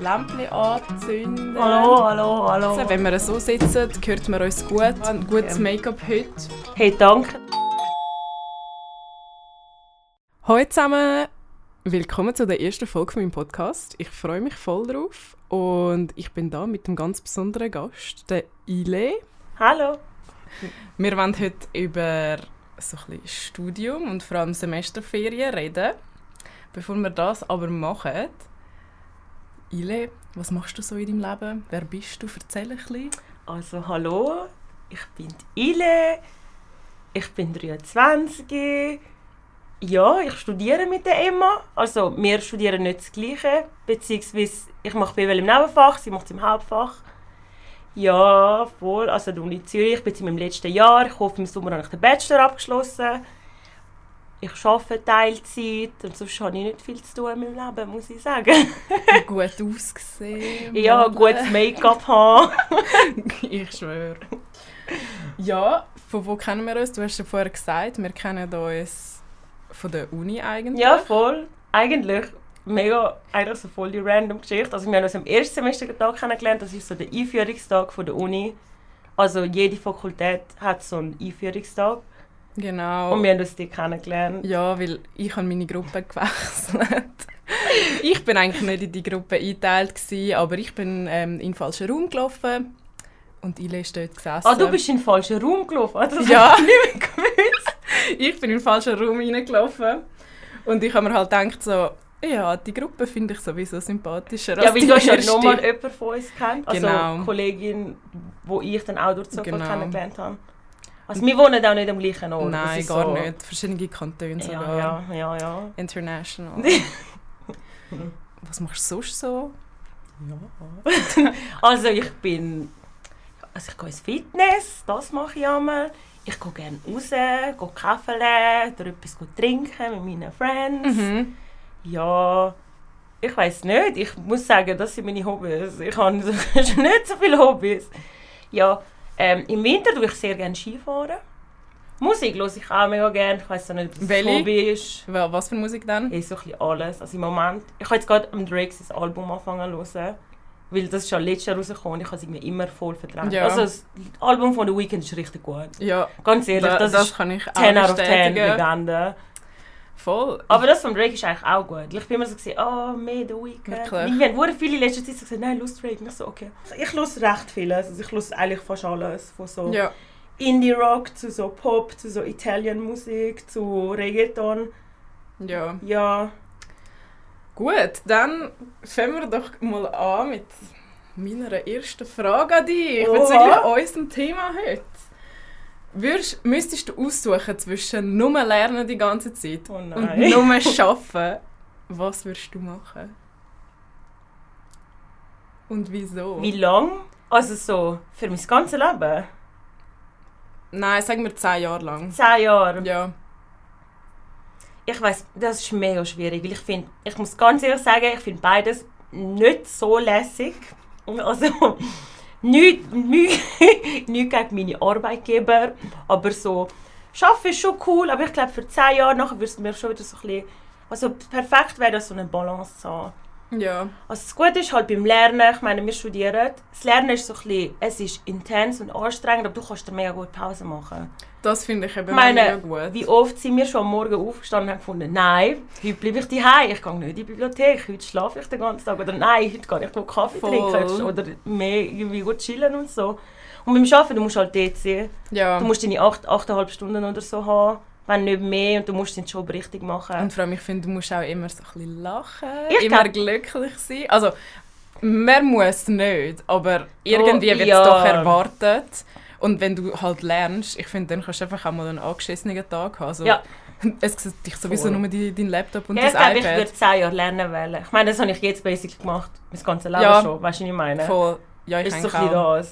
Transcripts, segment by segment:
Lämpchen anzünden. Hallo, hallo, hallo. Also, wenn wir so sitzen, hört man uns gut. Ein gutes Make-up heute. Hey, danke. Hallo zusammen. Willkommen zu der ersten Folge von meinem Podcast. Ich freue mich voll drauf. Und ich bin da mit einem ganz besonderen Gast, der Ile. Hallo. Wir wollen heute über so ein bisschen Studium und vor allem Semesterferien reden. Bevor wir das aber machen, Ile, was machst du so in deinem Leben? Wer bist du? Erzähl ein bisschen. Also hallo, ich bin Ile, ich bin 23, ja, ich studiere mit der Emma. Also wir studieren nicht das Gleiche, beziehungsweise ich mache BWL im Nebenfach, sie macht es im Hauptfach. Ja, voll, also die Uni Zürich, ich bin in meinem letzten Jahr, ich hoffe im Sommer habe ich den Bachelor abgeschlossen. Ich arbeite Teilzeit und sonst habe ich nicht viel zu tun im Leben, muss ich sagen. Gut ausgesehen. Ja, gutes Make-up haben. Ich schwöre. Ja, von wo kennen wir uns? Du hast ja vorher gesagt, wir kennen uns von der Uni eigentlich. Ja, voll. Eigentlich. Mega, eigentlich so voll die random Geschichte. Also wir haben uns am ersten Semestertag kennengelernt, das ist so der Einführungstag von der Uni. Also jede Fakultät hat so einen Einführungstag. Genau. Und wir haben uns die kennengelernt. Ja, weil ich habe meine Gruppe gewechselt. Ich bin eigentlich nicht in die Gruppe eingeteilt gewesen, aber ich bin in den falschen Raum gelaufen und Ile ist dort gesessen. Ah, du bist in den falschen Raum gelaufen? Das ja. Habe ich nicht mehr gewusst. Ich bin in den falschen Raum reingelaufen und ich habe mir halt gedacht so, ja, die Gruppe finde ich sowieso sympathischer als die erste. Ja, weil du ja nochmal jemanden von uns kennt, also eine Kollegin, die ich dann auch durch Zufall kennengelernt habe. Also wir wohnen auch nicht am gleichen Ort. Nein, gar so nicht. Verschiedene Kantone sogar. Ja. International. Was machst du sonst so? Ja. Also ich gehe ins Fitness, das mache ich einmal. Ich gehe gerne raus, gehe Kaffee oder etwas trinken mit meinen Friends. Mhm. Ja, ich weiss nicht. Ich muss sagen, das sind meine Hobbys. Ich habe nicht so viele Hobbys. Ja. Im Winter tue ich sehr gerne Skifahren. Musik höre ich auch mega gerne. Ich weiss nicht, ob das ein Hobby ist. Was für Musik denn? Ja, so ein bisschen alles. Also im Moment, ich habe jetzt gerade am Drake sein Album anfangen zu hören. Weil das schon letztes Jahr rausgekommen und ich habe es immer voll verdrängt. Ja. Also das Album von The Weeknd ist richtig gut. Ja. Ganz ehrlich, das kann ich 10 out of 10 Legende. Voll. Aber das von Drake ist eigentlich auch gut. Ich bin immer so gesehen, oh, mehr The Weeknd. Wir haben viele in letzter Zeit so gesagt, nein, Lust Drake. Ich so, okay. Ich höre recht vieles. Also ich höre eigentlich fast alles. Von so ja. Indie-Rock zu so Pop, zu so Italian-Musik, zu Reggaeton. Ja. Ja. Gut, dann fangen wir doch mal an mit meiner ersten Frage an dich. Bezüglich unserem Thema heute. Müsstest du aussuchen zwischen nur lernen die ganze Zeit und nur arbeiten, was würdest du machen? Und wieso? Wie lange? Also so für mein ganzes Leben? Nein, sagen wir 10 Jahre lang. 10 Jahre? Ja. Ich weiss, das ist mega schwierig, weil ich finde, ich muss ganz ehrlich sagen, ich finde beides nicht so lässig. Also... Nichts gegen meine Arbeitgeber, aber so, Arbeiten ist schon cool, aber ich glaube für 10 Jahre nachher würde es mir schon wieder so ein bisschen, also perfekt wäre das so eine Balance zu haben. Ja. Also das Gute ist halt beim Lernen, ich meine, wir studieren, das Lernen ist so ein bisschen, es ist intens und anstrengend, aber du kannst dir mega gut Pause machen. Das finde ich eben mega gut. Wie oft sind wir schon am Morgen aufgestanden und haben gefunden, nein, heute bleibe ich zu Hause, ich gehe nicht in die Bibliothek, heute schlafe ich den ganzen Tag, oder nein, heute gehe ich nur Kaffee trinken oder mehr irgendwie gut chillen und so. Und beim Arbeiten, du musst halt dort sein, ja. Du musst deine 8,5 Stunden oder so haben. Wenn nicht mehr, und du musst den Job richtig machen. Und vor allem, ich finde, du musst auch immer so ein bisschen lachen, immer glücklich sein. Also, man muss nicht, aber irgendwie wird es doch erwartet. Und wenn du halt lernst, ich finde, dann kannst du einfach auch mal einen angeschissenen Tag haben. Also, ja. Es sieht dich sowieso nur dein Laptop und das iPad. Ich würde 10 Jahre lernen wollen. Ich meine, das habe ich jetzt basically gemacht, mein ganzes Leben schon, weißt du, was ich meine? Voll. Ja, ich denke auch.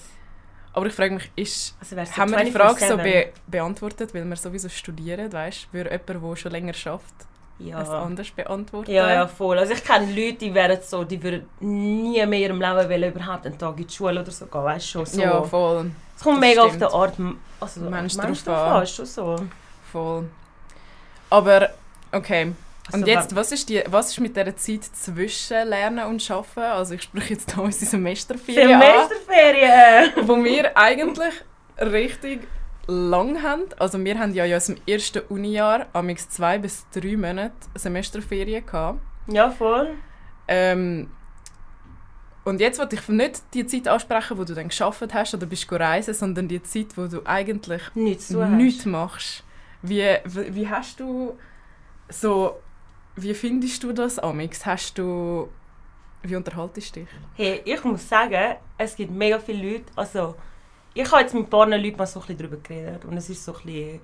Aber ich frage mich, haben wir die Frage so beantwortet, weil wir sowieso studieren, weißt du? Würde jemand, der schon länger schafft, es anders beantworten? Ja, voll. Also ich kenne Leute, die würden nie mehr in ihrem Leben wollen, überhaupt einen Tag in die Schule oder so gehen, weißt du? So. Ja, voll. Es kommt das mega stimmt. Auf den Art, also Mensch drauf an, ist schon so. Voll. Aber, okay, Also und jetzt, was ist mit dieser Zeit zwischen Lernen und Arbeiten? Also ich spreche jetzt hier unsere Semesterferien an, wo wir eigentlich richtig lang haben. Also wir haben ja in unserem ersten Unijahr amigs 2 bis 3 Monate Semesterferien gehabt. Ja, voll. Und jetzt wollte ich nicht die Zeit ansprechen, wo du dann gearbeitet hast oder bist reisen, sondern die Zeit, wo du eigentlich nichts machst. Wie hast du so... Wie findest du das, amix? Wie unterhaltest du dich? Hey, ich muss sagen, es gibt mega viele Leute. Also, ich habe jetzt mit ein paar Leuten mal so ein bisschen darüber geredet. Und es ist so ein bisschen...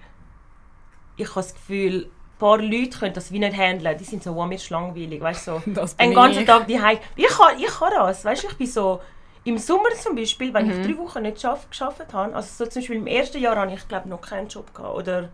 Ich habe das Gefühl, ein paar Leute können das wie nicht handeln. Die sind so, wow, mir ist langweilig, weißt du? So, einen ganzen Tag zu Hause. Ich habe das, weißt du? Ich bin so... Im Sommer zum Beispiel, wenn ich 3 Wochen nicht gearbeitet habe, also so zum Beispiel im ersten Jahr habe ich, glaube ich, noch keinen Job gehabt. Oder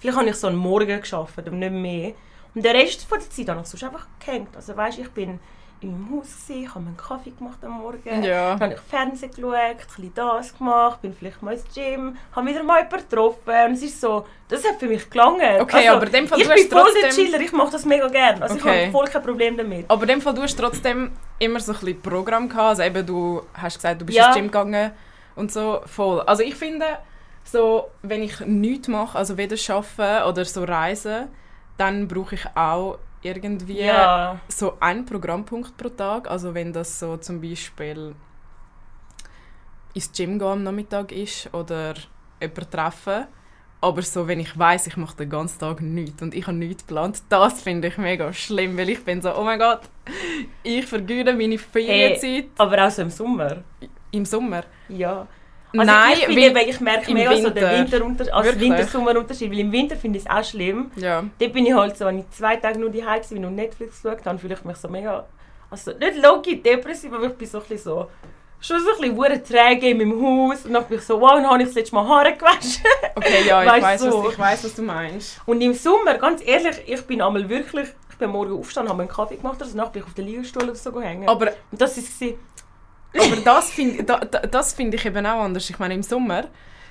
vielleicht habe ich so einen Morgen gearbeitet, aber nicht mehr. Und der Rest von der Zeit habe ich sonst einfach gehängt. Also weißt, ich bin in meinem Haus, ich habe mir einen Kaffee gemacht am Morgen, ja. Dann habe ich Fernsehen geschaut, ein bisschen das gemacht, bin vielleicht mal ins Gym, habe wieder mal jemanden getroffen. Und es ist so, das hat für mich gelangt. Okay, also, aber in dem Fall, ich bin voll der Chiller, ich mache das mega gerne. Also okay. Ich habe voll kein Problem damit. Aber in dem Fall, du hast trotzdem immer so ein bisschen Programm gehabt. Also eben, du hast gesagt, du bist ins Gym gegangen und so, voll. Also ich finde, so, wenn ich nichts mache, also weder arbeiten oder so reisen, dann brauche ich auch irgendwie so einen Programmpunkt pro Tag. Also wenn das so zum Beispiel ins Gym gehen am Nachmittag ist oder jemanden treffen. Aber so, wenn ich weiss, ich mache den ganzen Tag nichts und ich habe nichts geplant, das finde ich mega schlimm, weil ich bin so, oh mein Gott, ich vergeude meine Ferienzeit. Hey, aber auch so im Sommer? Im Sommer? Ja. Also nein, ich merke mega Winter. So den Winter-Sommer-Unterschied, weil im Winter finde ich es auch schlimm. Ja. Dort bin ich halt so, wenn ich 2 Tage nur daheim war und Netflix geschaut habe, fühle ich mich so mega, also nicht logisch depressiv, aber ich bin so ein bisschen so, schon so ein bisschen träge in meinem Haus und dann bin ich so, wow, dann habe ich das letzte Mal Haare gewaschen. Okay, ja, ich weiss, was du meinst. Und im Sommer, ganz ehrlich, ich bin morgen aufgestanden, habe mir einen Kaffee gemacht, also dann bin ich auf den Liegestuhl oder so hängen. Aber das war... Aber das find ich eben auch anders. Ich meine, im Sommer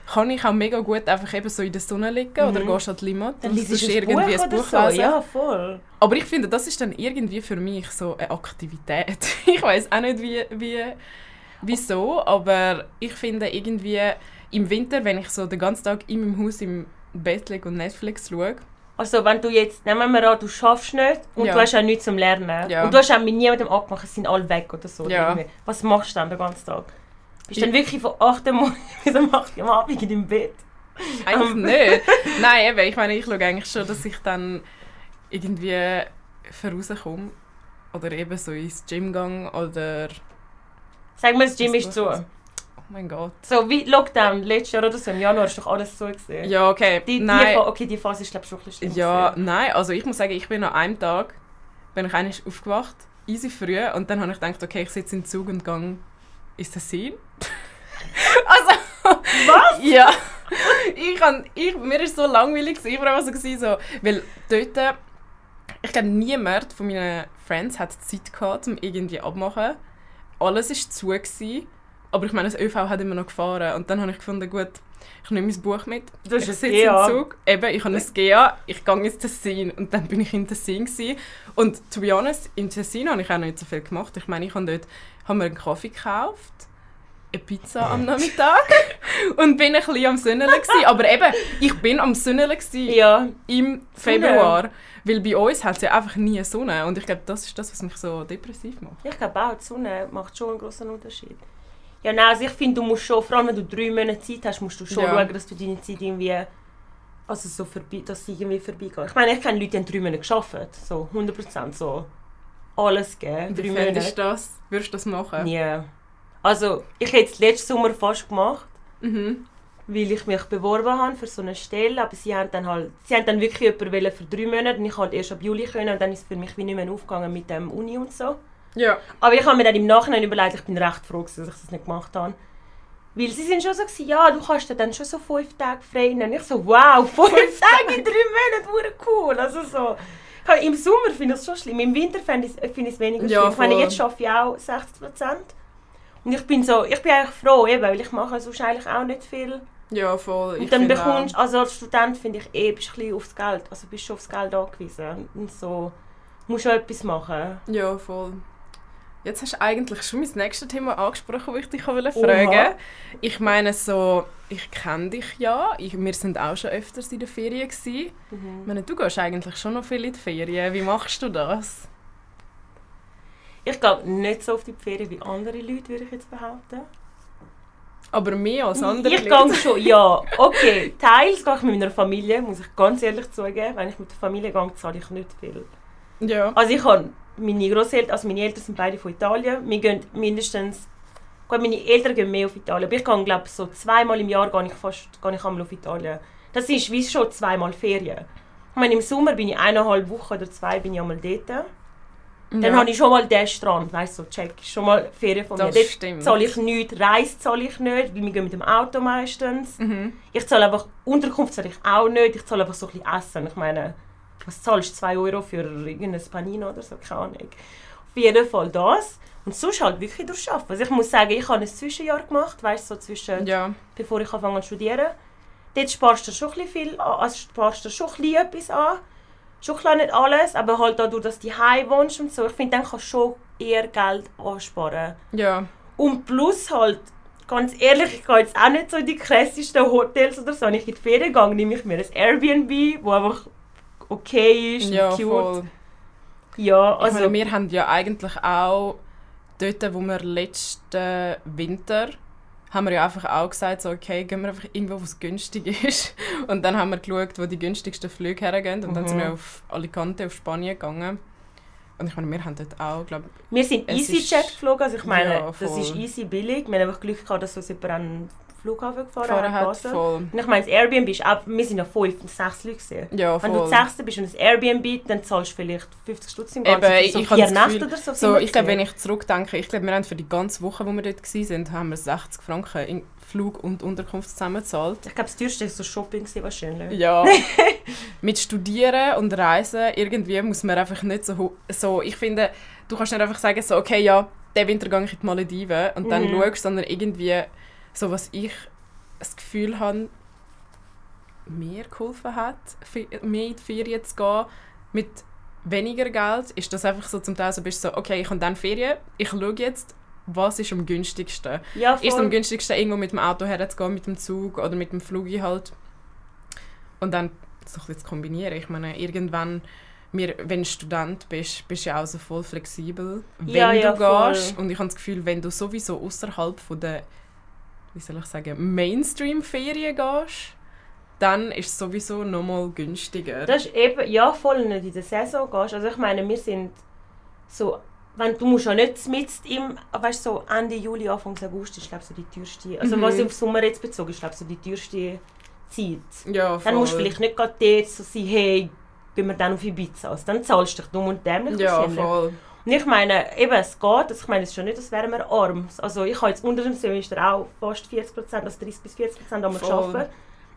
kann ich auch mega gut einfach eben so in der Sonne liegen oder gehst an die Limmat und liest irgendwie ein Buch lesen. Ja, voll. Aber ich finde, das ist dann irgendwie für mich so eine Aktivität. Ich weiss auch nicht, wieso, aber ich finde irgendwie im Winter, wenn ich so den ganzen Tag in meinem Haus im Bett liege und Netflix schaue. Also wenn du jetzt, nehmen wir an, du schaffst nicht und du hast auch nichts zum Lernen. Ja. Und du hast auch mit niemandem abgemacht, es sind alle weg oder so. Ja. Was machst du dann den ganzen Tag? Bist du dann wirklich von 8 Uhr morgens bis 8 Uhr am Abend in deinem Bett? Eigentlich nicht. Nein, eben, ich meine, ich schaue eigentlich schon, dass ich dann irgendwie vorauskomme. Oder eben so ins Gym gehe oder... Sag mal, das Gym ist zu. Oh mein Gott. So wie Lockdown, letztes Jahr oder so, im Januar ist doch alles so gesehen. Ja, okay. Die Phase ist, glaube ich, schon ein bisschen schlimm. Ja, nein, also ich muss sagen, ich bin an einem Tag, bin ich eigentlich aufgewacht, easy früh, und dann habe ich gedacht, okay, ich sitze im Zug und gehe ins Tessin. Also... Was? Ja. Mir war es so langweilig, ich war einfach so, weil dort, ich glaube, niemand von meinen Friends hatte Zeit gehabt, um irgendwie abzumachen. Alles war zu gewesen. Aber ich meine, das ÖV hat immer noch gefahren. Und dann habe ich gefunden, gut, ich nehme mein Buch mit. Du hast ein GA. Ich habe ein GA, ich gehe ins Tessin. Und dann bin ich im Tessin gewesen. Und to be honest, im Tessin habe ich auch nicht so viel gemacht. Ich meine, ich habe dort mir einen Kaffee gekauft, eine Pizza am Nachmittag und bin ein bisschen am Sünneln gewesen. Aber eben, ich bin am Sünneln gewesen im Februar. Weil bei uns hat es ja einfach nie Sonne. Und ich glaube, das ist das, was mich so depressiv macht. Ich glaube auch, die Sonne macht schon einen grossen Unterschied. Ja, nein, also ich finde, du musst schon, vor allem wenn du 3 Monate Zeit hast, musst du schon schauen, dass du deine Zeit irgendwie, also so dass sie irgendwie vorbeigeht. Ich meine, ich kenne Leute, die haben 3 Monate gearbeitet, so 100% so alles gegeben, 3 Monate. Findest du das? Würdest du das machen? Ja. Yeah. Also, ich hätte es letzten Sommer fast gemacht, weil ich mich beworben habe für so eine Stelle, aber sie haben dann wirklich jemanden für 3 Monate und ich konnte halt erst ab Juli können und dann ist es für mich wie nicht mehr aufgegangen mit dem Uni und so. Ja. Aber ich habe mir dann im Nachhinein überlegt, ich bin recht froh, dass ich das nicht gemacht habe. Weil sie sind schon so, ja, du kannst dir dann schon so 5 Tage frei nehmen. Und ich so, wow, 5 Tage in 3 Monaten, cool. Also so, im Sommer finde ich es schon schlimm, im Winter finde ich es weniger schlimm. Ich meine, jetzt arbeite ich auch 60%. Und ich bin eigentlich froh, eben, weil ich mache sonst eigentlich auch nicht viel. Ja, voll. Und dann bekommst du, also als Student finde ich bist ein bisschen aufs Geld, also bist schon aufs Geld angewiesen. Und so musst du auch etwas machen. Ja, voll. Jetzt hast du eigentlich schon mein nächstes Thema angesprochen, das ich dich fragen wollte. Ich meine so, ich kenne dich ja, wir sind auch schon öfters in den Ferien gewesen. Mhm. Ich meine, du gehst eigentlich schon noch viel in die Ferien. Wie machst du das? Ich glaube nicht so oft in die Ferien wie andere Leute, würde ich jetzt behaupten. Aber mehr als andere Leute? Ich gehe schon, ja. Okay, teils gehe ich mit meiner Familie, muss ich ganz ehrlich zugeben. Wenn ich mit der Familie gehe, zahle ich nicht viel. Ja. Also ich habe meine Eltern sind beide von Italien. Wir gehen meine Eltern gehen mehr auf Italien. Aber ich gehe, glaube so zweimal im Jahr gehe ich einmal auf Italien. Das ist wie schon zweimal Ferien. Ich meine, im Sommer bin ich 1,5 Wochen oder 2 bin ich einmal dort. Ja. Dann habe ich schon mal den Strand, weißt du, so check, schon mal Ferien von mir. Das stimmt. Zahle ich nichts, Reise zahle ich nicht, weil wir gehen mit dem Auto meistens. Mhm. Ich zahle einfach, Unterkunft zahle ich auch nicht, ich zahle einfach so ein bisschen Essen. Ich meine, was zahlst du? 2 Euro für irgendein Panino oder so? Keine Ahnung. Auf jeden Fall das. Und sonst halt wirklich durchschaffen. Also ich muss sagen, ich habe ein Zwischenjahr gemacht, weißt du, so zwischen, bevor ich anfange zu studieren. Dort sparst du schon ein bisschen viel an, also sparst du schon ein bisschen etwas an. Schon klar nicht alles, aber halt dadurch, dass du daheim wohnst und so, ich finde, dann kannst du schon eher Geld ansparen. Ja. Und plus halt, ganz ehrlich, ich gehe jetzt auch nicht so in die krassesten Hotels oder so. Wenn ich in die Ferien gehe, nehme ich mir ein Airbnb, wo einfach okay ist, ja, cute. Voll. Ja, also... Ich meine, wir haben ja eigentlich auch dort, wo wir letzten Winter... haben wir ja einfach auch gesagt, so, okay, gehen wir einfach irgendwo, wo es günstig ist. Und dann haben wir geschaut, wo die günstigsten Flüge hergehen. Und dann sind wir auf Alicante, auf Spanien gegangen. Und ich meine, wir haben dort auch, glaube ich... Wir sind EasyJet geflogen, also ich meine, ja, das ist easy billig. Wir haben einfach Glück gehabt, dass uns jemand an den Flughafen gefahren hat. Voll. Und ich meine, das Airbnb ist auch... Wir sind ja 5 und 6 Leute gewesen. Ja, voll. Wenn du 6. bist und das Airbnb, dann zahlst du vielleicht 50 Stutz im Ganzen. Eben, so ich 4 Nächte oder so. So ich glaube, wenn ich zurückdenke, wir haben für die ganze Woche, die wir dort waren, haben wir 60 Franken in Flug und Unterkunft zusammen gezahlt. Ich glaube, das teuerste war so Shopping wahrscheinlich. Ja. Mit Studieren und Reisen, irgendwie muss man einfach nicht so... Ich finde, du kannst nicht einfach sagen, so, okay, ja, diesen Winter gehe ich in die Malediven und dann schaust, sondern irgendwie... So, was ich das Gefühl habe, mir geholfen hat, mehr in die Ferien zu gehen, mit weniger Geld, ist das einfach so, zum Teil so, bist du so, okay, ich habe dann Ferien, ich schaue jetzt, was ist am günstigsten. Ja, ist am günstigsten, irgendwo mit dem Auto herzugehen, mit dem Zug oder mit dem Flug halt. Und dann so ein bisschen zu kombinieren. Ich meine, irgendwann, wenn du Student bist, bist du ja auch so voll flexibel, wenn du gehst. Und ich habe das Gefühl, wenn du sowieso außerhalb von der Mainstream-Ferien gehst, dann ist es sowieso noch mal günstiger. Das ist eben, ja, voll nicht in der Saison gehst. Also ich meine, wir sind so, wenn du musst ja nicht mitten im, weißt so Ende Juli, Anfang August ist, glaube ich, so die teuerste, also was auf Sommer jetzt bezogen ist, glaube ich, so die teuerste Zeit. Ja, voll. Dann musst du vielleicht nicht gerade dort so sein, hey, gehen wir dann auf Ibiza. Also dann zahlst du dich dumm und dämlich. Ja, voll. Und ich meine, eben, es geht, also ich meine, es ist schon nicht, als wären wir arm. Also ich habe jetzt unter dem Semester auch fast 40%, also 30-40% einmal gearbeitet.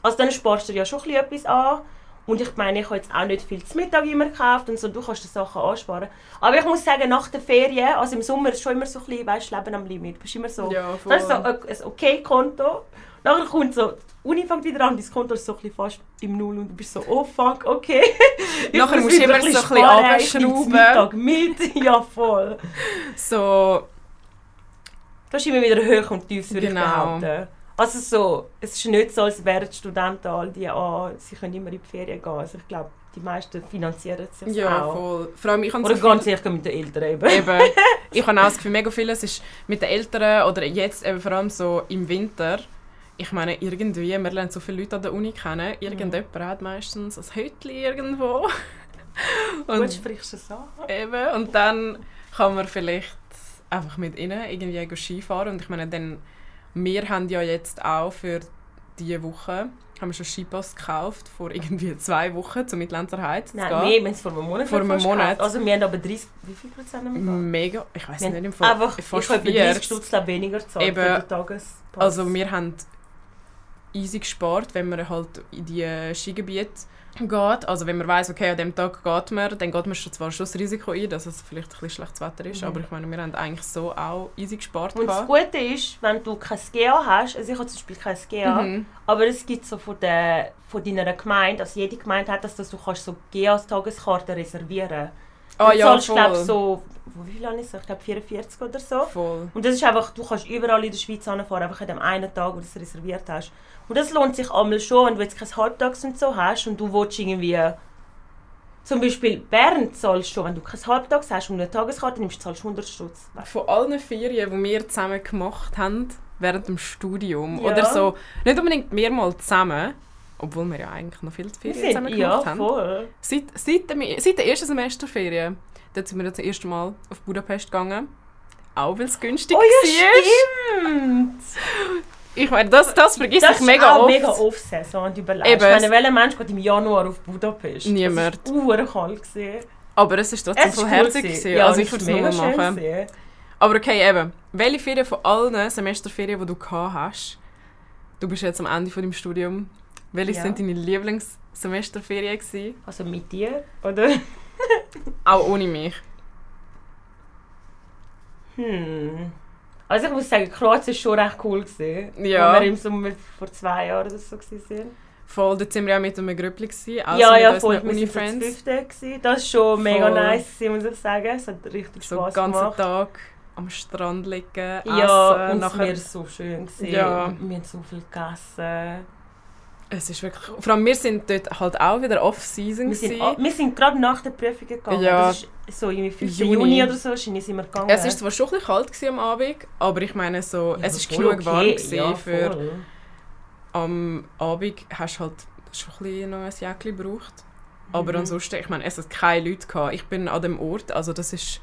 Also dann sparst du ja schon etwas an. Und ich meine, ich habe jetzt auch nicht viel zu Mittag immer gekauft und so, du kannst die Sachen ansparen. Aber ich muss sagen, nach den Ferien, also im Sommer ist schon immer so ein bisschen, weißt, Leben am Limit, bist immer so, ja, das ist so ein okay Konto. Nachher kommt so, die Uni fängt wieder an, dein Konto ist so ein bisschen fast im Null und du bist so, oh fuck, okay. Nachher musst du immer so ein bisschen runterschrauben. Mit, ja voll. So. Da ist immer wieder hoch und tief, würde ich behaupten. Also so, es ist nicht so, als wären die Studenten all die sie können immer in die Ferien gehen. Also ich glaube, die meisten finanzieren sich auch. Voll. Vor allem, ich oder so ganz sicher mit den Eltern eben. Ich habe auch das Gefühl, mega vieles ist mit den Eltern oder jetzt eben vor allem so im Winter. Ich meine, irgendwie, wir lernen so viele Leute an der Uni kennen. Irgendjemand hat meistens ein Hütchen irgendwo. Und gut, sprichst du es an. Eben, und dann kann man vielleicht einfach mit ihnen irgendwie Skifahren. Und ich meine, dann... Wir haben ja jetzt auch für diese Woche haben wir schon Skipass gekauft, vor irgendwie 2 Wochen, um mit Lenzerheide zu gehen. Nein, wir haben es vor einem Monat gekauft. Also wir haben aber 30, wie viel Prozent haben wir gekauft? Mega, ich weiss nicht, im Fall einfach, fast 40. Ich habe 30 Stutz weniger gezahlt für die Tagespass. Also wir haben easy gespart, wenn man halt in die Skigebiete geht. Also wenn man weiss, okay, an diesem Tag geht man, dann geht man zwar schon das Risiko ein, dass es vielleicht ein bisschen schlechtes Wetter ist, aber ich meine, wir haben eigentlich so auch easy gespart. Und das Gute ist, wenn du kein GA hast, also ich habe zum Beispiel kein GA, aber es gibt so von deiner Gemeinde, also jede Gemeinde hat das, dass du kannst so GA-Tageskarten reservieren kannst. Ah, ja, zahlst, voll. Glaub, so, wie viel ist das? Ich glaube 44 oder so. Voll. Und das ist einfach, du kannst überall in der Schweiz hinfahren, einfach an dem einen Tag, wo du es reserviert hast. Und das lohnt sich einmal schon, wenn du jetzt kein Halbtags und so hast und du willst irgendwie, zum Beispiel Bern zahlst schon, wenn du kein Halbtags hast und eine Tageskarte nimmst, zahlst du 100 Stutz. Von allen Ferien, die wir zusammen gemacht haben, während dem Studium, ja, oder so, nicht unbedingt mehrmals zusammen, obwohl wir ja eigentlich noch viel Ferien zusammen gemacht haben. Voll. Seit der ersten Semesterferien. Dort sind wir das erste Mal auf Budapest gegangen. Auch weil es günstig war. Stimmt! Ich meine, das vergesse ich mega oft. Das ist auch mega Off-Saison, wenn du überlegst. Ich meine, welcher Mensch geht im Januar auf Budapest? Niemand. Das war urkalt. Aber es war trotzdem voll herzig. Ja, also ich würde es nochmal machen. Aber okay, eben. Welche Ferien von allen Semesterferien, die du gehabt hast, du bist jetzt am Ende von deinem Studium, welche sind deine Lieblingssemesterferien gewesen? Also mit dir, oder? Auch ohne mich. Also ich muss sagen, Kroatien war schon recht cool gewesen, als wir im Sommer vor 2 Jahren oder so waren. Voll, dort waren wir auch mit einem Gröppli gewesen, also mit unseren Uni-Friends. Das war schon mega nice, muss ich sagen. Es hat richtig Spass gemacht. So den ganzen Tag am Strand liegen, essen. Ja, und es war so schön gewesen. Ja. Wir haben so viel gegessen. Es ist wirklich, vor allem wir sind dort halt auch wieder Off-Season. Wir sind gerade nach der Prüfung gegangen. Ja, das ist so irgendwie 5. Juni oder so sind wir gegangen. Es war zwar schon ein bisschen kalt am Abend, aber ich meine, so, ja, es war genug warm. Für am Abend hast du halt schon ein bisschen noch ein Jäckchen gebraucht. Aber ansonsten, ich meine, es hat keine Leute gehabt. Ich bin an dem Ort, also das ist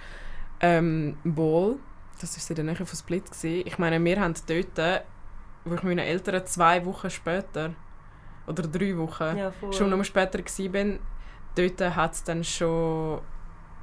Bol, das war in der Nähe von Split gewesen. Ich meine, wir haben dort, wo ich meine Eltern 2 Wochen später oder 3 Wochen schon noch später war, dort hat es dann schon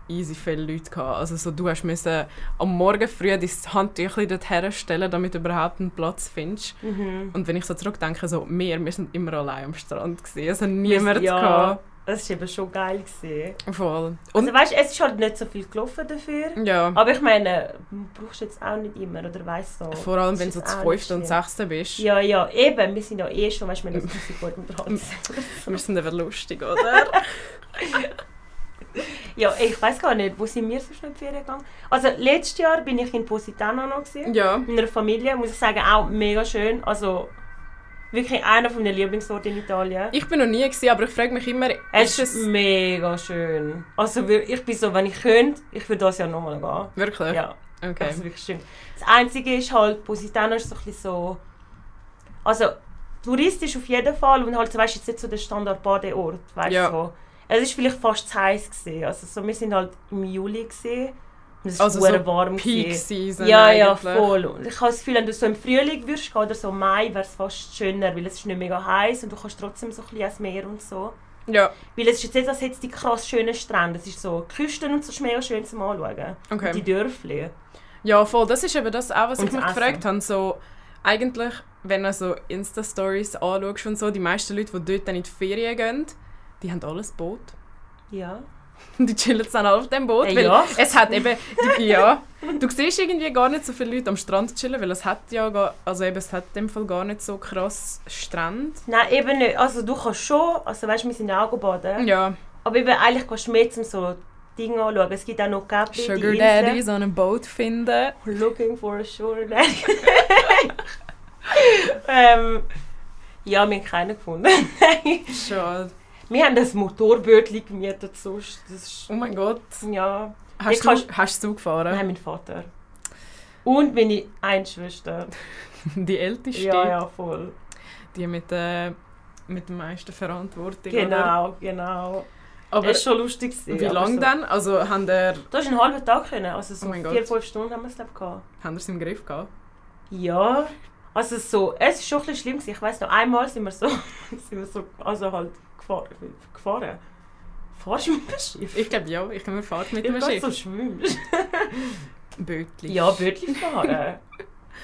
easy viele Leute gehabt. Also so, du musst am Morgen früh dein Handtüchlein dorthin stellen, damit du überhaupt einen Platz findest. Und wenn ich so zurückdenke, so, wir sind immer allein am Strand gewesen. Es hat niemand gehabt. Das war eben schon geil gewesen. Voll. Und also weißt, es ist halt nicht so viel gelaufen dafür. Ja. Aber ich meine, du brauchst jetzt auch nicht immer, oder weißt du? Vor allem, wenn du zu 5. und 6. bist. Ja, ja, eben. Wir sind ja schon, weißt du, wir sind so gut mit dran. Wir sind aber lustig, oder? Ja, ich weiss gar nicht, wo sind wir so schnell in die Ferien gegangen? Also, letztes Jahr war ich in Positano noch gewesen, mit einer Familie. Muss ich sagen, auch mega schön. Also, wirklich einer meiner Lieblingsorte in Italien. Ich bin noch nie gewesen, aber ich frage mich immer, es ist mega schön. Also ich bin so, wenn ich könnte, ich würde das ja nochmal gehen. Wirklich? Ja. Okay. Das ist wirklich schön. Das Einzige ist halt, Positano ist so ein bisschen so, also touristisch auf jeden Fall und halt, weißt du, jetzt nicht so der Standard-Badeort, weißt du so. Es ist vielleicht fast zu heiß gewesen. Also so, wir sind halt im Juli gewesen. Es war also so warm. Peak-Season. Ja, ja, voll. Und ich habe das Gefühl, wenn du so im Frühling würdest gehen, oder so im Mai, wäre es fast schöner, weil es ist nicht mega heiß und du kannst trotzdem so ein bisschen ans Meer und so. Ja. Weil es ist jetzt nicht so die krass schönen Strände. Es ist so Küsten und so, ist mega schön zum Anschauen. Okay. Und die Dörfli. Ja, voll. Das ist eben das auch, was und ich mich gefragt habe. So, eigentlich, wenn du so Insta-Stories anschaust und so, die meisten Leute, die dort dann in die Ferien gehen, die haben alles Boot. Ja. Die chillen dann alle auf dem Boot, weil es hat eben, du siehst irgendwie gar nicht so viele Leute am Strand chillen, weil es hat in dem Fall gar nicht so krass Strand. Nein, eben nicht, also du kannst schon, also weißt, wir sind auch gebadet, aber eben eigentlich kannst du mehr zum so Dinge anschauen, es gibt auch noch Capri, Sugar die Daddy, so ein Boot finden. Looking for a Sugar Daddy. Ja, wir haben keinen gefunden. Schade. Wir haben das Motorbötchen gemietet sonst. Das ist, oh mein Gott. Ja. Hast du gefahren? Nein, mein Vater. Und meine eine Schwester. Die älteste? Ja, ja, voll. Die mit der meisten Verantwortung. Genau, oder? Genau. Aber es war schon lustig. Wie lange so denn? Also, haben wir... Das war ein halber Tag. Also so 4-5 Stunden haben wir es gehabt. Haben wir es im Griff gehabt? Ja. Also so, es war schon ein bisschen schlimm gewesen. Ich weiss noch, einmal sind wir so also halt gefahren. Fahrst du mit dem Schiff? Ich glaube ja, ich fahre mit dem Schiff. Ich so schwimmst. Bötli. Ja, Bötli fahren.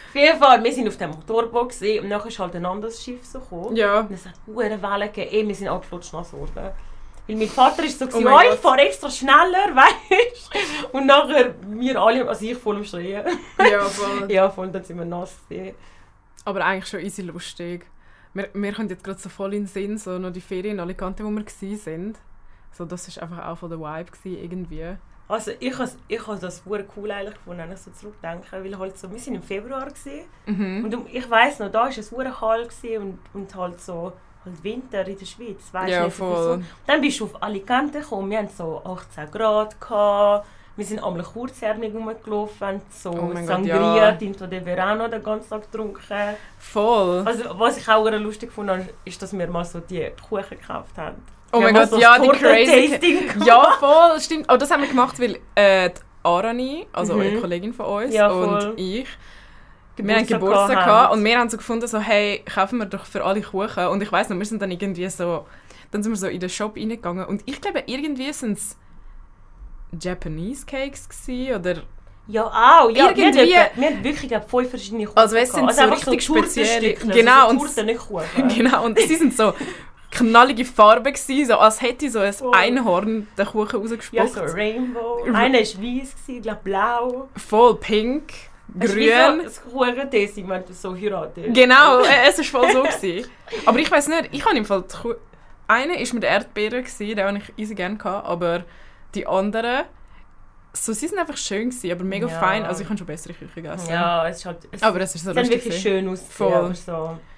Auf jeden Fall, wir waren auf dem Motorboot und nachher ist halt ein anderes Schiff so gekommen. Ja. Und es hat eine Wellen gegeben. Wir sind abgeflutscht nach Sorten. Weil mein Vater war so, oh ich fahre extra schneller, weißt du? Und nachher, wir alle, also ich voll am Schreien. Ja, voll. Ja, voll, dann sind wir nass. Aber eigentlich schon easy lustig. Wir kommen jetzt gerade so voll in den Sinn, so noch die Ferien in Alicante, wo wir waren. So, das war einfach auch von der Vibe gewesen, irgendwie. Also ich habe das super cool eigentlich gefunden, wenn ich so zurückdenke, weil halt so, wir waren im Februar gewesen, und ich weiss noch, da war es super kalt und halt so halt Winter in der Schweiz, weißt ja, nicht, voll. So. Und dann bist du auf Alicante gekommen, wir hatten so 18 Grad gehabt, wir sind einmal kurzärmig rumgelaufen, so oh Sangria, Tinto de Verano den ganzen Tag getrunken. Voll! Also was ich auch lustig fand, ist, dass wir mal so die Kuchen gekauft haben. Oh mein Gott, so ja, die crazy. Ja, voll, stimmt. Oh, das haben wir gemacht, weil die Arani, also eine Kollegin von uns, ja, und ich, wir hatten Geburtstag gehabt, und wir haben so gefunden, so, hey, kaufen wir doch für alle Kuchen. Und ich weiss noch, wir sind dann irgendwie so, dann sind wir so in den Shop reingegangen. Und ich glaube, irgendwie sind es Japanese Cakes gewesen, oder... Ja, auch. Ja, irgendwie, wir hatten wirklich 5 verschiedene Kuchen. Also es sind also so richtig so spezielle. Genau, also Torten, nicht Kuchen. Genau, und sie sind so... knallige Farbe gewesen, so als hätte so ein Einhorn den Kuchen rausgespuckt. Ja, so Rainbow. Einer war weiss, ich glaube blau. Voll pink, grün. Es war so ein Kuchen-Tessin, wenn du so heiratest. Genau, es war voll so gewesen. Aber ich weiss nicht, ich habe im Fall... Einer war mit Erdbeeren, den hatte ich easy gerne, aber die anderen... So, sie waren einfach schön, aber mega fein. Also ich habe schon bessere Küche gegessen. Ja, es ist halt... Aber es ist so lustig. Es wirklich schön ausgesehen.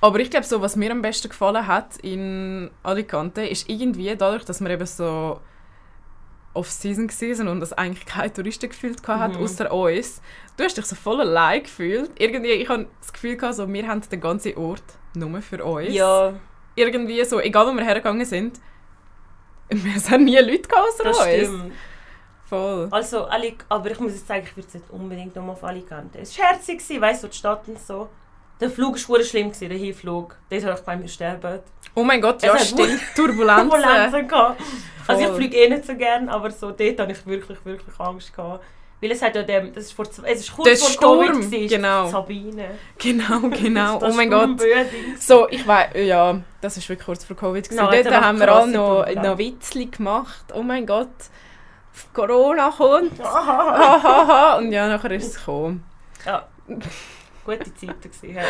Aber ich glaube, so, was mir am besten gefallen hat in Alicante, ist irgendwie dadurch, dass wir eben so off-season waren und dass eigentlich kein Touristen gefühlt hat, außer uns. Du hast dich so voll allein gefühlt. Irgendwie, ich habe das Gefühl gehabt, so, wir haben den ganzen Ort nur für uns. Ja. Irgendwie so, egal wo wir hergegangen sind, es haben nie Leute außer uns. Stimmt. Voll. Also, aber ich muss jetzt sagen, ich würde es nicht unbedingt nur auf Alicante. Es war herzig, weißt du, so die Stadt und so. Der Flug war schlimm, der Hinflug. Dort habe ich bei mir sterben. Oh mein Gott, ja stimmt. Turbulenzen. Also ich fliege eh nicht so gerne, aber so dort hatte ich wirklich, wirklich Angst. Weil es hat ja dem, das ist vor, es ist kurz vor Sturm, Covid, genau. Sabine. Genau. Das oh mein Gott. So, ich weiß, ja, das war wirklich kurz vor Covid. Nein, dort haben wir auch noch Witzli gemacht. Oh mein Gott, Corona kommt. Und ja, nachher ist es gekommen. Ja. Gute Zeiten gewesen. Ja.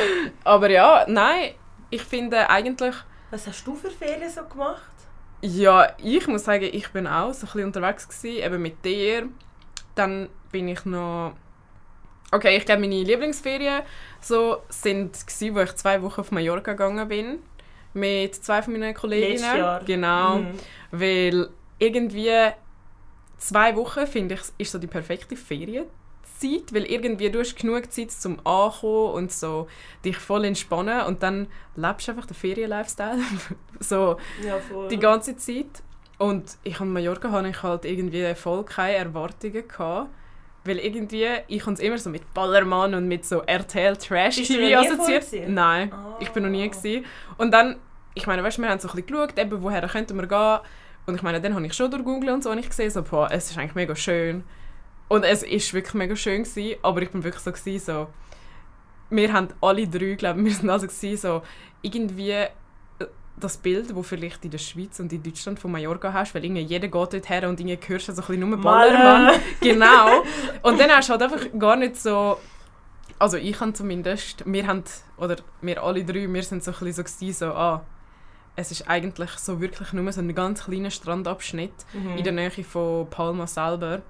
Aber ja, nein, ich finde eigentlich... Was hast du für Ferien so gemacht? Ja, ich muss sagen, ich bin auch so ein bisschen unterwegs gewesen, eben mit dir. Dann bin ich noch... Okay, ich glaube, meine Lieblingsferien so sind gewesen, wo ich 2 Wochen auf Mallorca gegangen bin. Mit 2 von meinen Kolleginnen. Letztes Jahr. Genau, weil irgendwie 2 Wochen, finde ich, ist so die perfekte Ferien. Zeit, weil irgendwie du hast genug Zeit zum Ankommen und so dich voll entspannen und dann lebst du einfach den Ferien-Lifestyle so ja, die ganze Zeit. Und ich an Mallorca hatte ich halt irgendwie voll keine Erwartungen gehabt, weil irgendwie ich uns immer so mit Ballermann und mit so RTL Trash-TV assoziiert. Nein, ich bin noch nie gewesen. Und dann, ich meine, weißt, wir haben so ein bisschen geschaut, eben, woher könnten wir gehen. Und ich meine, dann habe ich schon durch Google und so und ich gesehen, so, boah, es ist eigentlich mega schön. Und es war wirklich mega schön, aber ich war wirklich so, wir haben alle 3, glaube ich, wir sind also so, irgendwie das Bild, das vielleicht in der Schweiz und in Deutschland von Mallorca hast, weil jeder geht dort her und hörst du so ein bisschen nur Ballermann. Genau. Und dann hast du halt einfach gar nicht so, also ich habe zumindest, wir alle 3, wir sind so ein bisschen so, es ist eigentlich so wirklich nur so ein ganz kleiner Strandabschnitt in der Nähe von Palma selber.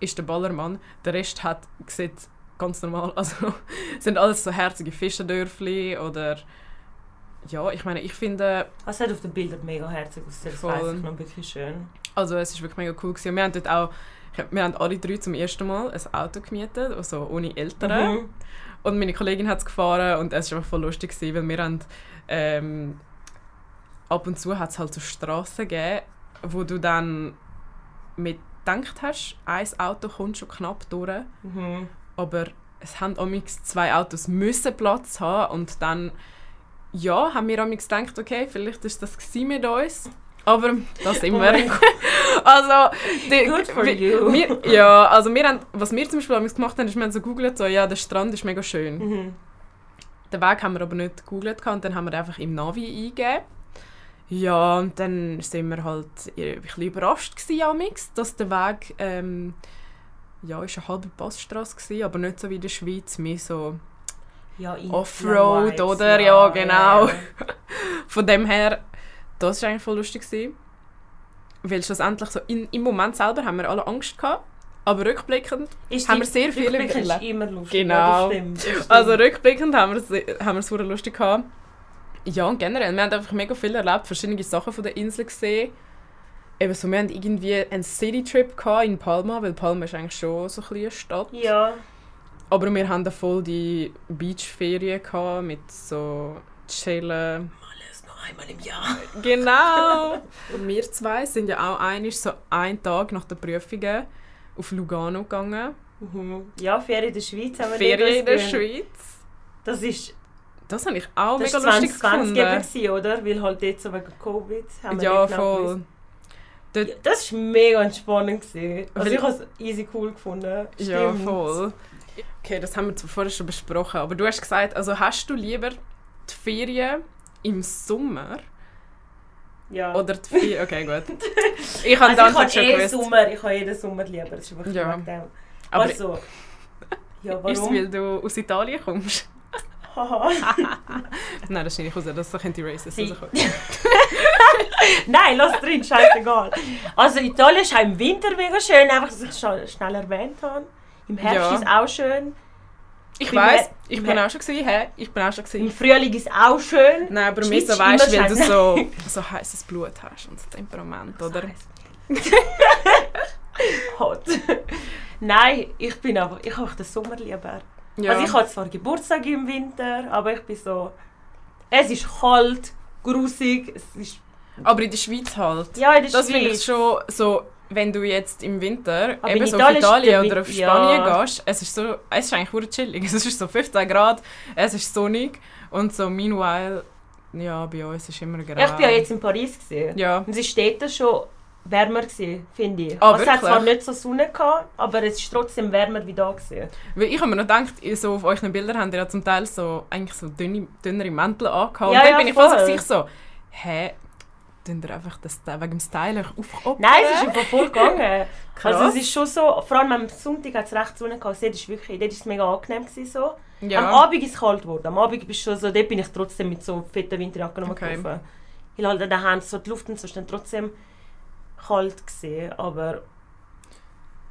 Ist der Ballermann, der Rest hat sieht ganz normal, also sind alles so herzige Fischerdörfli oder ja, ich meine, ich finde... Es hat auf den Bildern mega herzig ausgesehen, das weiss ich noch, wirklich schön. Also es war wirklich mega cool gewesen. Wir haben dort auch, wir haben alle 3 zum ersten Mal ein Auto gemietet, also ohne Eltern. Und meine Kollegin hat es gefahren und es war einfach voll lustig gewesen, weil wir haben ab und zu hat es halt so Strassen gegeben, wo du dann mit gedacht hast, ein Auto kommt schon knapp durch, aber es haben amigs 2 Autos müssen Platz haben und dann ja, haben wir amigs gedacht, okay, vielleicht ist das mit uns, aber das sind wir. Also, good for you. Was wir zum Beispiel gemacht haben, ist, wir haben so gegoogelt, so, ja, der Strand ist mega schön. Mhm. Den Weg haben wir aber nicht gegoogelt und dann haben wir einfach im Navi eingegeben. Ja, und dann sind wir halt ein bisschen überrascht gewesen, dass der Weg, ist eine halbe Passstrasse gewesen, aber nicht so wie in der Schweiz, mehr so Offroad, oder? Ja, genau. Yeah. Von dem her, das war eigentlich voll lustig gewesen. Weil schlussendlich so im Moment selber haben wir alle Angst gehabt, aber rückblickend haben wir sehr viel erlebt. Rückblickend ist immer lustig, genau. Ja, das stimmt. Also rückblickend haben wir es super lustig gehabt. Ja, und generell, wir haben einfach mega viel erlebt, verschiedene Sachen von der Insel gesehen. Eben so, wir hatten irgendwie einen City-Trip in Palma, weil Palma ist eigentlich schon so ein bisschen eine Stadt. Ja. Aber wir hatten voll die Beachferien mit so chillen. Alles noch einmal im Jahr. Genau. Und wir zwei sind ja auch einen Tag nach den Prüfungen auf Lugano gegangen. Mhm. Ja, Ferien in der Schweiz haben wir Schweiz. Das habe ich auch mega lustig gefunden. Das war 2020 oder? Weil halt jetzt wegen Covid haben wir nicht voll gewusst. Ja, das war mega entspannend. Also ich habe es easy cool gefunden. Stimmt. Ja, voll. Okay, das haben wir vorher schon besprochen. Aber du hast gesagt, also hast du lieber die Ferien im Sommer? Ja. Oder die Ferien... Okay, gut. Ich habe jeden Sommer lieber. Das ist wirklich dem. Aber also, warum? Ist es, weil du aus Italien kommst? Nein, das schneide ich raus, das könnte racist rauskommen. Nein, lass drin, scheißegal. Also Italien ist auch im Winter mega schön, einfach, dass ich schnell erwähnt habe. Im Herbst ist es auch schön. Ich weiss, ich bin auch schon gewesen. Im Frühling ist es auch schön. Nein, aber mir so weißt, weil du so heißes Blut hast und das Temperament, oder? Hot. Nein, ich habe den Sommer lieber. Ja. Also ich habe zwar Geburtstag im Winter, aber ich bin so... Es ist kalt, grusig, es ist... Aber in der Schweiz halt. Ja, in der Schweiz. Das finde ich schon so, wenn du jetzt im Winter eben so auf Italien oder auf Spanien gehst, es ist eigentlich wirklich chillig. Es ist so 15 Grad, es ist sonnig und so meanwhile, ja, bei uns ist immer grau. Ich war ja jetzt in Paris. Ja. Und es war schon wärmer gewesen, finde ich. Ah, es hat zwar nicht so Sonne gehabt, aber es ist trotzdem wärmer wie da gewesen. Weil ich habe mir noch gedacht, so auf euren Bildern habt ihr ja zum Teil so, eigentlich so dünnere Mäntel angehabt. Ja, und dann bin ich voll so, hä? Sind ihr einfach wegen dem Style aufgeopfert? Nein, es ist einfach voll gegangen. Also es ist schon so, vor allem am Sonntag hat es recht Sonne gehabt, dort ist es mega angenehm gewesen, so. Ja. Am Abend ist es kalt geworden, dort bin ich trotzdem mit so fetten Winterjacken rumgelaufen. Weil halt da haben so die Luft und so ist dann trotzdem kalt gewesen, aber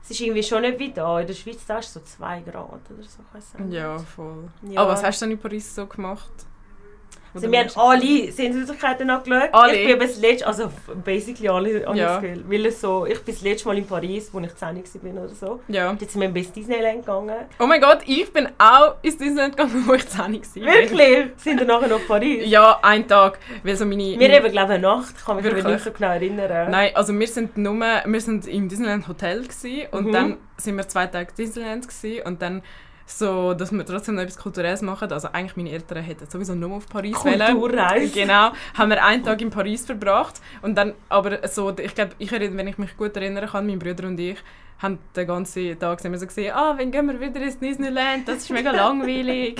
es ist irgendwie schon nicht wie da. In der Schweiz da ist so 2 Grad oder so. Ja, voll. Ja. Aber was hast du denn in Paris so gemacht? Also wir haben alle Sehenswürdigkeiten angeschaut. Ich bin das letzte, also basically alle angeschaut. Weil ich bin das letzte Mal in Paris, wo ich 10 war oder so. Ja. Und jetzt sind wir bis Disneyland gegangen. Oh mein Gott, ich bin auch ins Disneyland gegangen, wo ich 10 war. Wirklich? Sind wir nachher noch in Paris? Ja, einen Tag. Weil so wir haben glaube eine Nacht, ich kann mich nicht so genau erinnern. Nein, also wir sind im Disneyland Hotel gewesen, und dann sind wir 2 Tage in Disneyland gewesen, und dann so, dass wir trotzdem noch etwas Kulturelles machen. Also eigentlich meine Eltern hätten sowieso nur auf Paris Kulturreise. Genau. Haben wir einen Tag in Paris verbracht. Und dann, aber so, ich glaube, wenn ich mich gut erinnern kann, mein Bruder und ich, haben den ganzen Tag immer so gesehen, wann gehen wir wieder ins Disneyland? Das ist mega langweilig.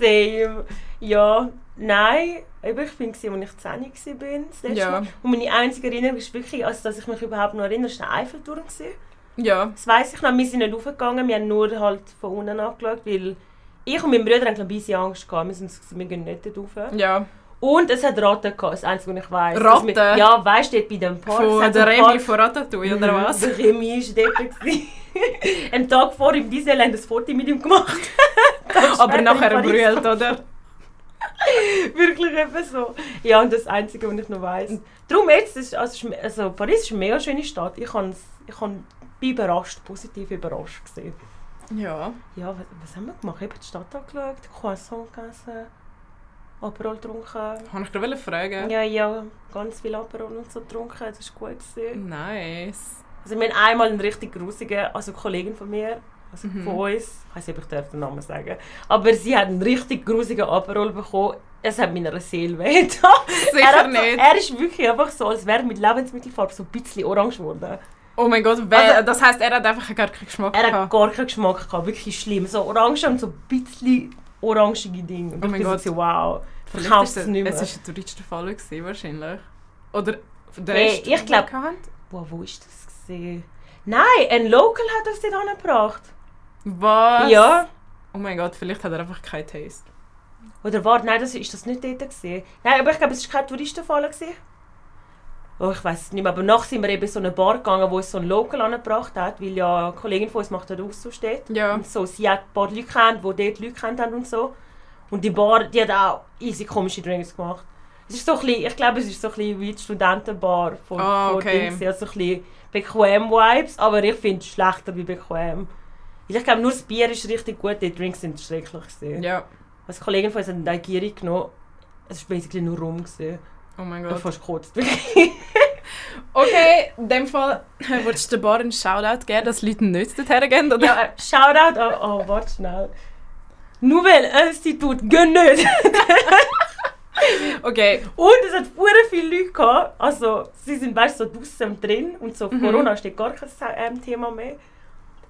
Same. Ja, nein. Ich bin gesehen, als ich 10 war, das letzte Mal. Und meine einzige Erinnerung ist wirklich, also dass ich mich überhaupt noch erinnere, es war ein Eiffelturm. Ja. Das weiss ich noch, wir sind nicht raufgegangen, wir haben nur halt von unten angeschaut, weil ich und mein Bruder hatten ein bisschen Angst gehabt, wir gehen nicht dort rauf. Ja. Und es hat Ratten gehabt, das Einzige, was ich weiss. Ratten? Ja, weißt du, dort bei dem Park. Von der Remy von Ratatouille, oder was? Der Remy war dort. Einen Tag vor im Disneyland das Foto mit ihm gemacht. Aber nachher brüllt, oder? Wirklich eben so. Ja, und das Einzige, was ich noch weiss. Darum jetzt, also Paris ist eine mega schöne Stadt. Positiv überrascht gesehen. Ja. Ja, was haben wir gemacht? Ich habe die Stadt angeschaut, Croissant gegessen, Aperol getrunken. Kann ich dir fragen? Ja, ganz viel Aperol und so getrunken, das war gut gewesen. Nice. Also wir haben einmal einen richtig grusigen, also eine Kollegin von mir, also von uns, ich weiss nicht, ob ich den Namen sagen darf, aber sie hat einen richtig grusigen Aperol bekommen es hat meiner Seele wehgetan. Sicher nicht. Er ist wirklich einfach so, als wäre mit Lebensmittelfarbe so ein bisschen orange geworden. Oh mein Gott, das heisst, er hat einfach gar keinen Geschmack gehabt. Er hat gar keinen Geschmack gehabt, wirklich schlimm. So orange und so ein bisschen orangige Dinge. Und oh mein Gott. So, wow, verkaufst es nicht mehr. Es war der touristischen Fall gewesen, wahrscheinlich. Oder der Rest, ich glaube, wo war das gewesen? Nein, ein Local hat das dort angebracht. Was? Ja. Oh mein Gott, vielleicht hat er einfach keinen Taste. Oder warte, nein, das, ist das nicht dort gewesen? Nein, aber ich glaube, es war kein Touristenfalle gewesen. Oh, ich weiss es nicht mehr, aber nachher sind wir eben in so eine Bar gegangen, wo es so ein Local angebracht hat, weil ja eine Kollegin von uns macht dort Austausch dort. Ja. Und so, sie hat ein paar Leute kennt, die dort Leute kennt haben und so. Und die Bar, die hat auch easy komische Drinks gemacht. Es ist so ein bisschen, ich glaube, es ist so ein bisschen wie die Studentenbar von Dings. Ja, so ein bisschen bequem Vibes, aber ich finde es schlechter wie bequem. Ich glaube, nur das Bier ist richtig gut, die Drinks sind schrecklich gewesen. Ja. Als Kollegin von uns hat eine Giri genommen, es war basically nur rum gewesen. Oh mein Gott. Da fast gekotzt. Okay, in dem Fall würdest du der Bar einen Shoutout geben, dass Leute nicht dorthin gehen, oder? Ja, Shoutout, oh, warte schnell. Nouvel Institut, geh nicht! Okay. Und es hat sehr viele Leute gehabt, also sie sind weißt, so draussen drin und so Corona steht gar kein Thema mehr.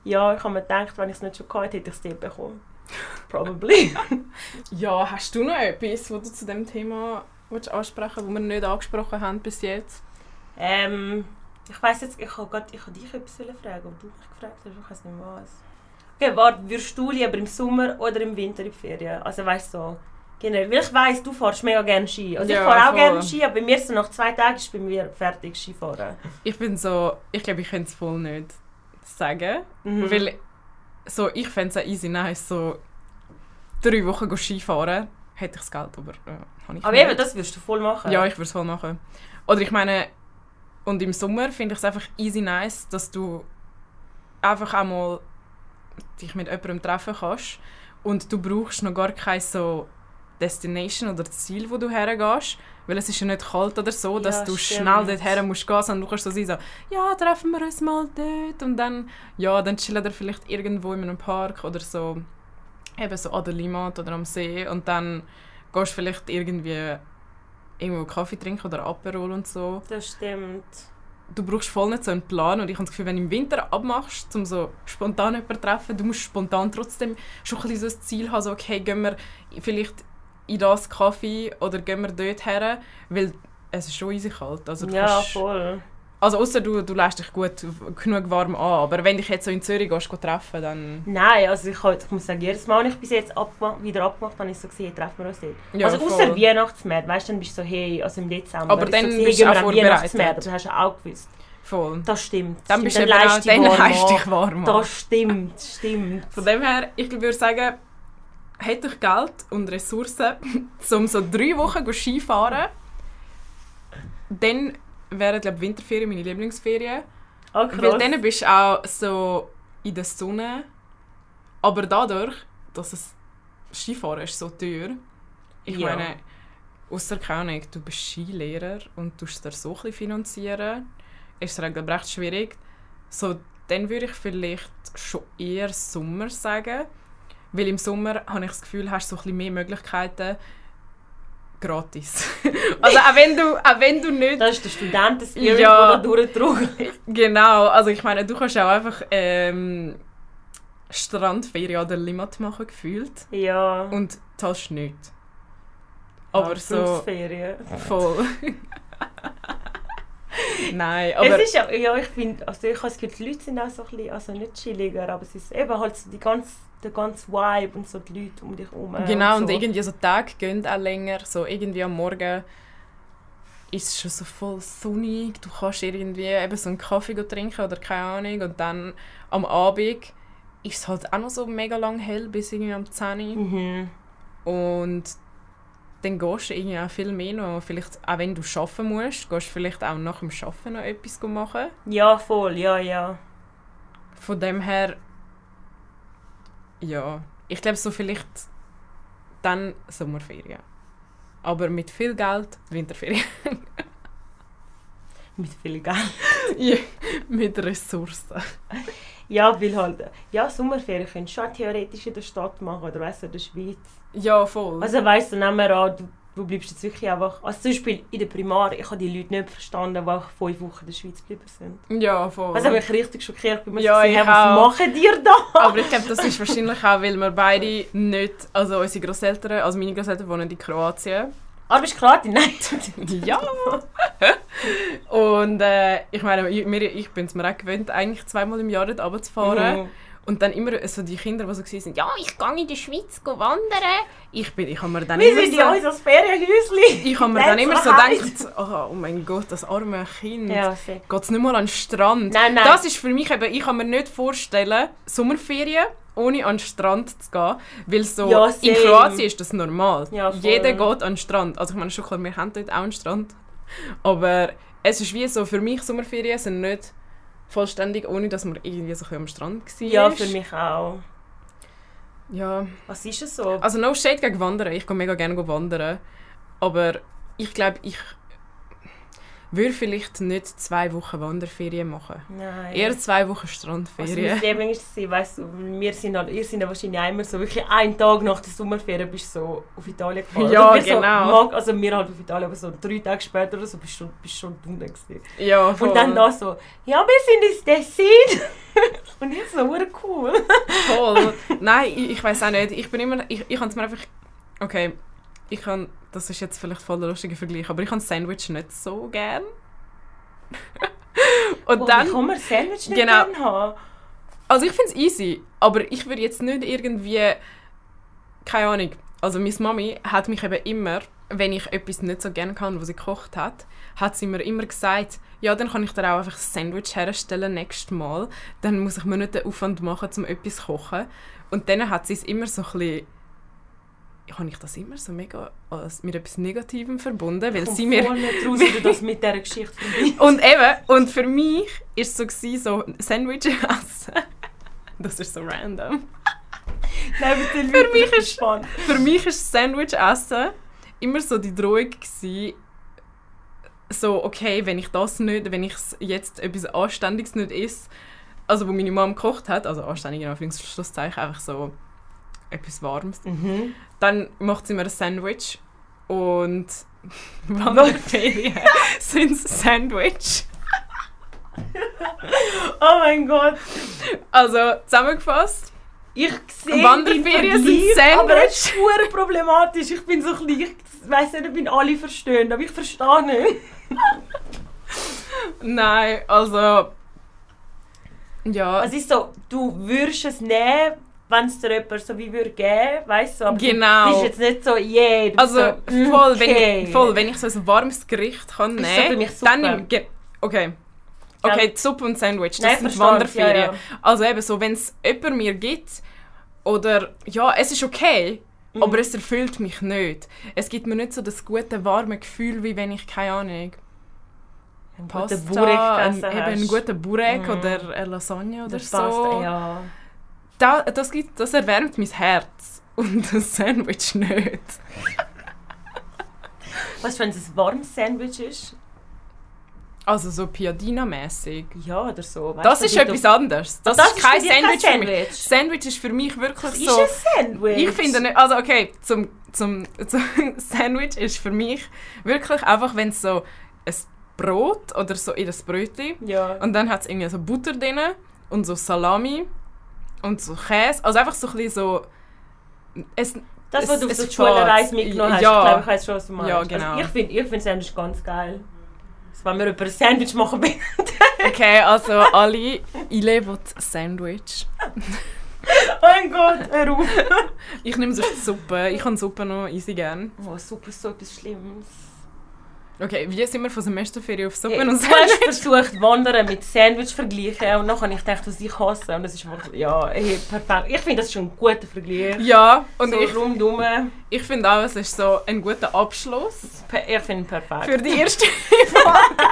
Ja, ich habe mir gedacht, wenn ich es nicht schon gehabt hätte, ich es dir bekommen. Probably. Ja, hast du noch etwas, was du zu diesem Thema ansprechen willst, das wir nicht angesprochen haben bis jetzt? Ich weiss jetzt, ich habe dich etwas fragen, ob du mich gefragt hast, ich weiss nicht was. Okay, warte, würdest du lieber im Sommer oder im Winter in die Ferien? Also weißt du, so, genau, weil ich weiss, du fährst mega gerne Ski. Also ja, ich fahre auch gerne Ski, aber bei mir so nach 2 Tagen ist bei mir fertig Skifahren. Ich bin so, ich glaube, ich könnte es voll nicht sagen, weil so, ich fände es auch easy nice, so 3 Wochen Skifahren, hätte ich das Geld, aber habe ich aber nicht. Eben, das würdest du voll machen? Ja, ich würde es voll machen. Oder ich meine, und im Sommer finde ich es einfach easy nice, dass du einfach auch mal dich mit jemandem treffen kannst und du brauchst noch gar keine so Destination oder Ziel, wo du hergehst, weil es ist ja nicht kalt oder so, dass ja, du schnell dort her musst gehen, sondern du kannst so sein, so, ja, treffen wir uns mal dort und dann, ja, dann chillen wir vielleicht irgendwo in einem Park oder so, eben so an der Limmat oder am See und dann gehst du vielleicht irgendwo Kaffee trinken oder Aperol und so. Das stimmt. Du brauchst voll nicht so einen Plan und ich habe das Gefühl, wenn du im Winter abmachst, um so spontan jemanden zu treffen, du musst spontan trotzdem schon ein bisschen so ein Ziel haben, so, okay, gehen wir vielleicht in das Kaffee oder gehen wir dort her, weil es ist schon easy kalt. Also du kannst, voll. Also ausser du lässt dich gut genug warm an, aber wenn dich jetzt so in Zürich gehst, treffen, dann... Nein, also ich muss sagen, jedes Mal, wenn ich bis jetzt wieder abgemacht habe, ich so gesehen, treffen wir uns dort. Ja, also ausser Weihnachtsmärkte, weißt du, dann bist du so, hey, also im Dezember. Aber dann so, bist du auch vorbereitet. Das hast du auch gewusst. Voll. Das stimmt. Dann bist du dich warm an. Das stimmt. Von dem her, ich würde sagen, hätte ich Geld und Ressourcen, um so 3 Wochen Skifahren, dann wären, glaube ich, Winterferien meine Lieblingsferien. Oh, krass. Weil dann bist du auch so in der Sonne. Aber dadurch, dass es Skifahren ist so teuer. Ich meine, ausser keine, du bist Skilehrer und du musst dir so etwas finanzieren. Ist es, glaube ich, recht schwierig. So, dann würde ich vielleicht schon eher Sommer sagen. Weil im Sommer habe ich das Gefühl, hast du so ein bisschen mehr Möglichkeiten gratis. Also auch wenn du nicht... Das ist der Studenten-Spirit, der da durchdrückt. Genau, also ich meine, du kannst auch einfach Strandferien an der Limmat machen, gefühlt. Ja. Und zahlst nichts. Aber ja, so... Voll. Nein, aber... Es ist ja, ich finde, also ich habe das Gefühl, die Leute sind auch so ein bisschen, also nicht chilliger, aber es ist eben halt so der ganze Vibe und so die Leute um dich herum. Genau, und so. Irgendwie so Tage gehen auch länger, so irgendwie am Morgen ist es schon so voll sonnig, du kannst irgendwie eben so einen Kaffee trinken oder keine Ahnung und dann am Abend ist es halt auch noch so mega lang hell, bis irgendwie am 10 Uhr. Und dann gehst du irgendwie auch viel mehr noch, vielleicht, auch wenn du arbeiten musst, gehst du vielleicht auch nach dem Arbeiten noch etwas machen. Ja, voll, ja. Von dem her, ja, ich glaube so vielleicht dann Sommerferien. Aber mit viel Geld Winterferien. Mit viel Geld? Ja, mit Ressourcen. Ja, weil halt, ja, Sommerferien könntest du schon theoretisch in der Stadt machen, oder weißt du, in der Schweiz. Ja, voll. Also weißt du, nehmen wir an, du du bleibst jetzt wirklich einfach... Also zum Beispiel in der Primare, ich habe die Leute nicht verstanden, die 5 Wochen in der Schweiz geblieben sind. Ja, voll. Also habe ich richtig schockiert, weil ja, ich was machen die da? Aber ich glaube, das ist wahrscheinlich auch, weil wir beide nicht... Also unsere Grosseltern, also meine Grosseltern wohnen in Kroatien. Aber bist du Kroatin? Nein. Ja. Und ich meine, ich bin es mir auch gewöhnt, eigentlich 2-mal im Jahr dort runterzufahren. Mhm. Und dann immer so die Kinder, die so waren, ja, ich gehe in die Schweiz wandern. Ich habe mir dann immer so... Wir sind ja Ferienhäusli. Ich habe mir dann immer so gedacht, oh mein Gott, das arme Kind. Ja, geht es nicht mal an den Strand? Nein. Das ist für mich eben, ich kann mir nicht vorstellen, Sommerferien ohne an den Strand zu gehen. Weil so ja, in Kroatien ist das normal. Ja, jeder geht an den Strand. Also ich meine schon klar, wir haben dort auch einen Strand. Aber es ist wie so, für mich Sommerferien sind nicht... vollständig, ohne dass man irgendwie so am Strand war. Ja, für mich auch. Ja. Was ist es so? Also no shade gegen Wandern. Ich gehe mega gerne wandern. Aber ich glaube, ich würde vielleicht nicht 2 Wochen Wanderferien machen. Nein. Eher 2 Wochen Strandferien. Also mein Leben ist es, weißt du, wir sind wahrscheinlich einmal so wirklich einen Tag nach der Sommerferien bist du so auf Italien gefahren. Ja, also genau. So, also wir halt auf Italien, aber so 3 Tage später oder so bist schon unten gewesen. Ja, voll. Und dann da so, ja, wir sind in Tessin. Und ich so, cool. Voll. Nein, ich weiss auch nicht. Ich bin immer, ich kann es mir einfach, okay. Das ist jetzt vielleicht voll der lustige Vergleich, aber ich habe Sandwich nicht so gern. Und dann, wie kann man Sandwich nicht gern haben? Also ich finde es easy, aber ich würde jetzt nicht irgendwie... Keine Ahnung. Also meine Mami hat mich eben immer, wenn ich etwas nicht so gerne kann, was sie gekocht hat sie mir immer gesagt, ja, dann kann ich dir auch einfach ein Sandwich herstellen nächstes Mal. Dann muss ich mir nicht den Aufwand machen, um etwas zu kochen. Und dann hat sie es immer so ein bisschen... habe ich das immer so mega mit etwas Negativem verbunden, weil sie mir... Raus, wie du das mit dieser Geschichte verbindest. Und eben, und für mich war es so Sandwich essen. Das ist so random. Nein, für mich war Sandwich essen immer so die Drohung gewesen, so, okay, wenn ich jetzt etwas Anständiges nicht esse, also wo meine Mom gekocht hat, also anständig in Anführungszeichen, einfach so etwas Warmes. Mhm. Dann macht sie mir ein Sandwich und Wanderferien sind Sandwich. Oh mein Gott. Also zusammengefasst, ich sehe Wanderferien sind Sandwich. Aber es ist super problematisch. Ich bin so ein bisschen, ich weiss nicht, ob ich alle verstehe, aber ich verstehe nicht. Nein, also ja. Es ist so, du würdest es nehmen, wenn es dir jemand so wie würde geben, weißt du, aber genau. Das ist jetzt nicht so jeder. Also so, voll, okay. wenn ich so ein warmes Gericht kann nehmen kann, so dann... Okay, die Suppe und Sandwich, das sind Wanderferien. Ja. Also eben so, wenn es jemand mir gibt, oder ja, es ist okay, aber es erfüllt mich nicht. Es gibt mir nicht so das gute, warme Gefühl, wie wenn ich, keine Ahnung, Pasta, einen guten Burek oder eine Lasagne oder so. Pasta, ja. Das erwärmt mein Herz und ein Sandwich nicht. Weißt du, wenn es ein warmes Sandwich ist? Also so Piadina-mässig. Ja, oder so. Weißt, das ist etwas anderes. Das ist kein Sandwich für mich. Sandwich ist für mich wirklich das so... Das ist ein Sandwich. Ich finde nicht... Also okay, zum Sandwich ist für mich wirklich einfach, wenn es so ein Brot oder so in ein Brötchen und dann hat es irgendwie so Butter drin und so Salami. Und so Käse, also einfach so ein bisschen so... Das, was du auf der Schulreise mitgenommen hast, glaube ich, weiss schon, was du meinst. Ja, genau. Also ich finde Sandwich ganz geil. Also wenn wir über ein Sandwich machen wollen. Okay, also alle, Ile will Sandwich. Oh mein Gott, hör auf. Ich nehme sonst Suppe, ich kann Suppe noch easy gern. Oh, Suppe ist so etwas Schlimmes. Okay, wie sind wir von Semesterferien auf Suppen und Sandwich? Du hast versucht, Wandern mit Sandwich zu vergleichen und dann habe ich gedacht, was ich hasse. Und das ist wirklich, perfekt. Ich finde, das ist schon ein guter Vergleich. Ja, und so ich finde auch, es ist so ein guter Abschluss. Ich finde perfekt. Für die erste Folge.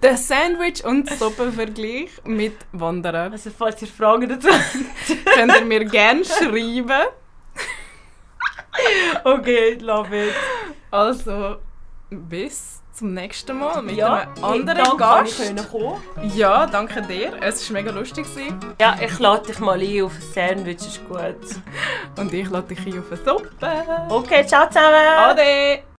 Der Sandwich- und Suppenvergleich mit Wandern. Also, falls ihr Fragen dazu habt, könnt ihr mir gerne schreiben. Okay, love it. Also... Bis zum nächsten Mal mit einem anderen Gast. Ja, danke dir. Es war mega lustig. Ja, ich lade dich mal ein auf ein Sandwich, ist gut. Und ich lade dich ein auf eine Suppe. Okay, ciao zusammen. Ade.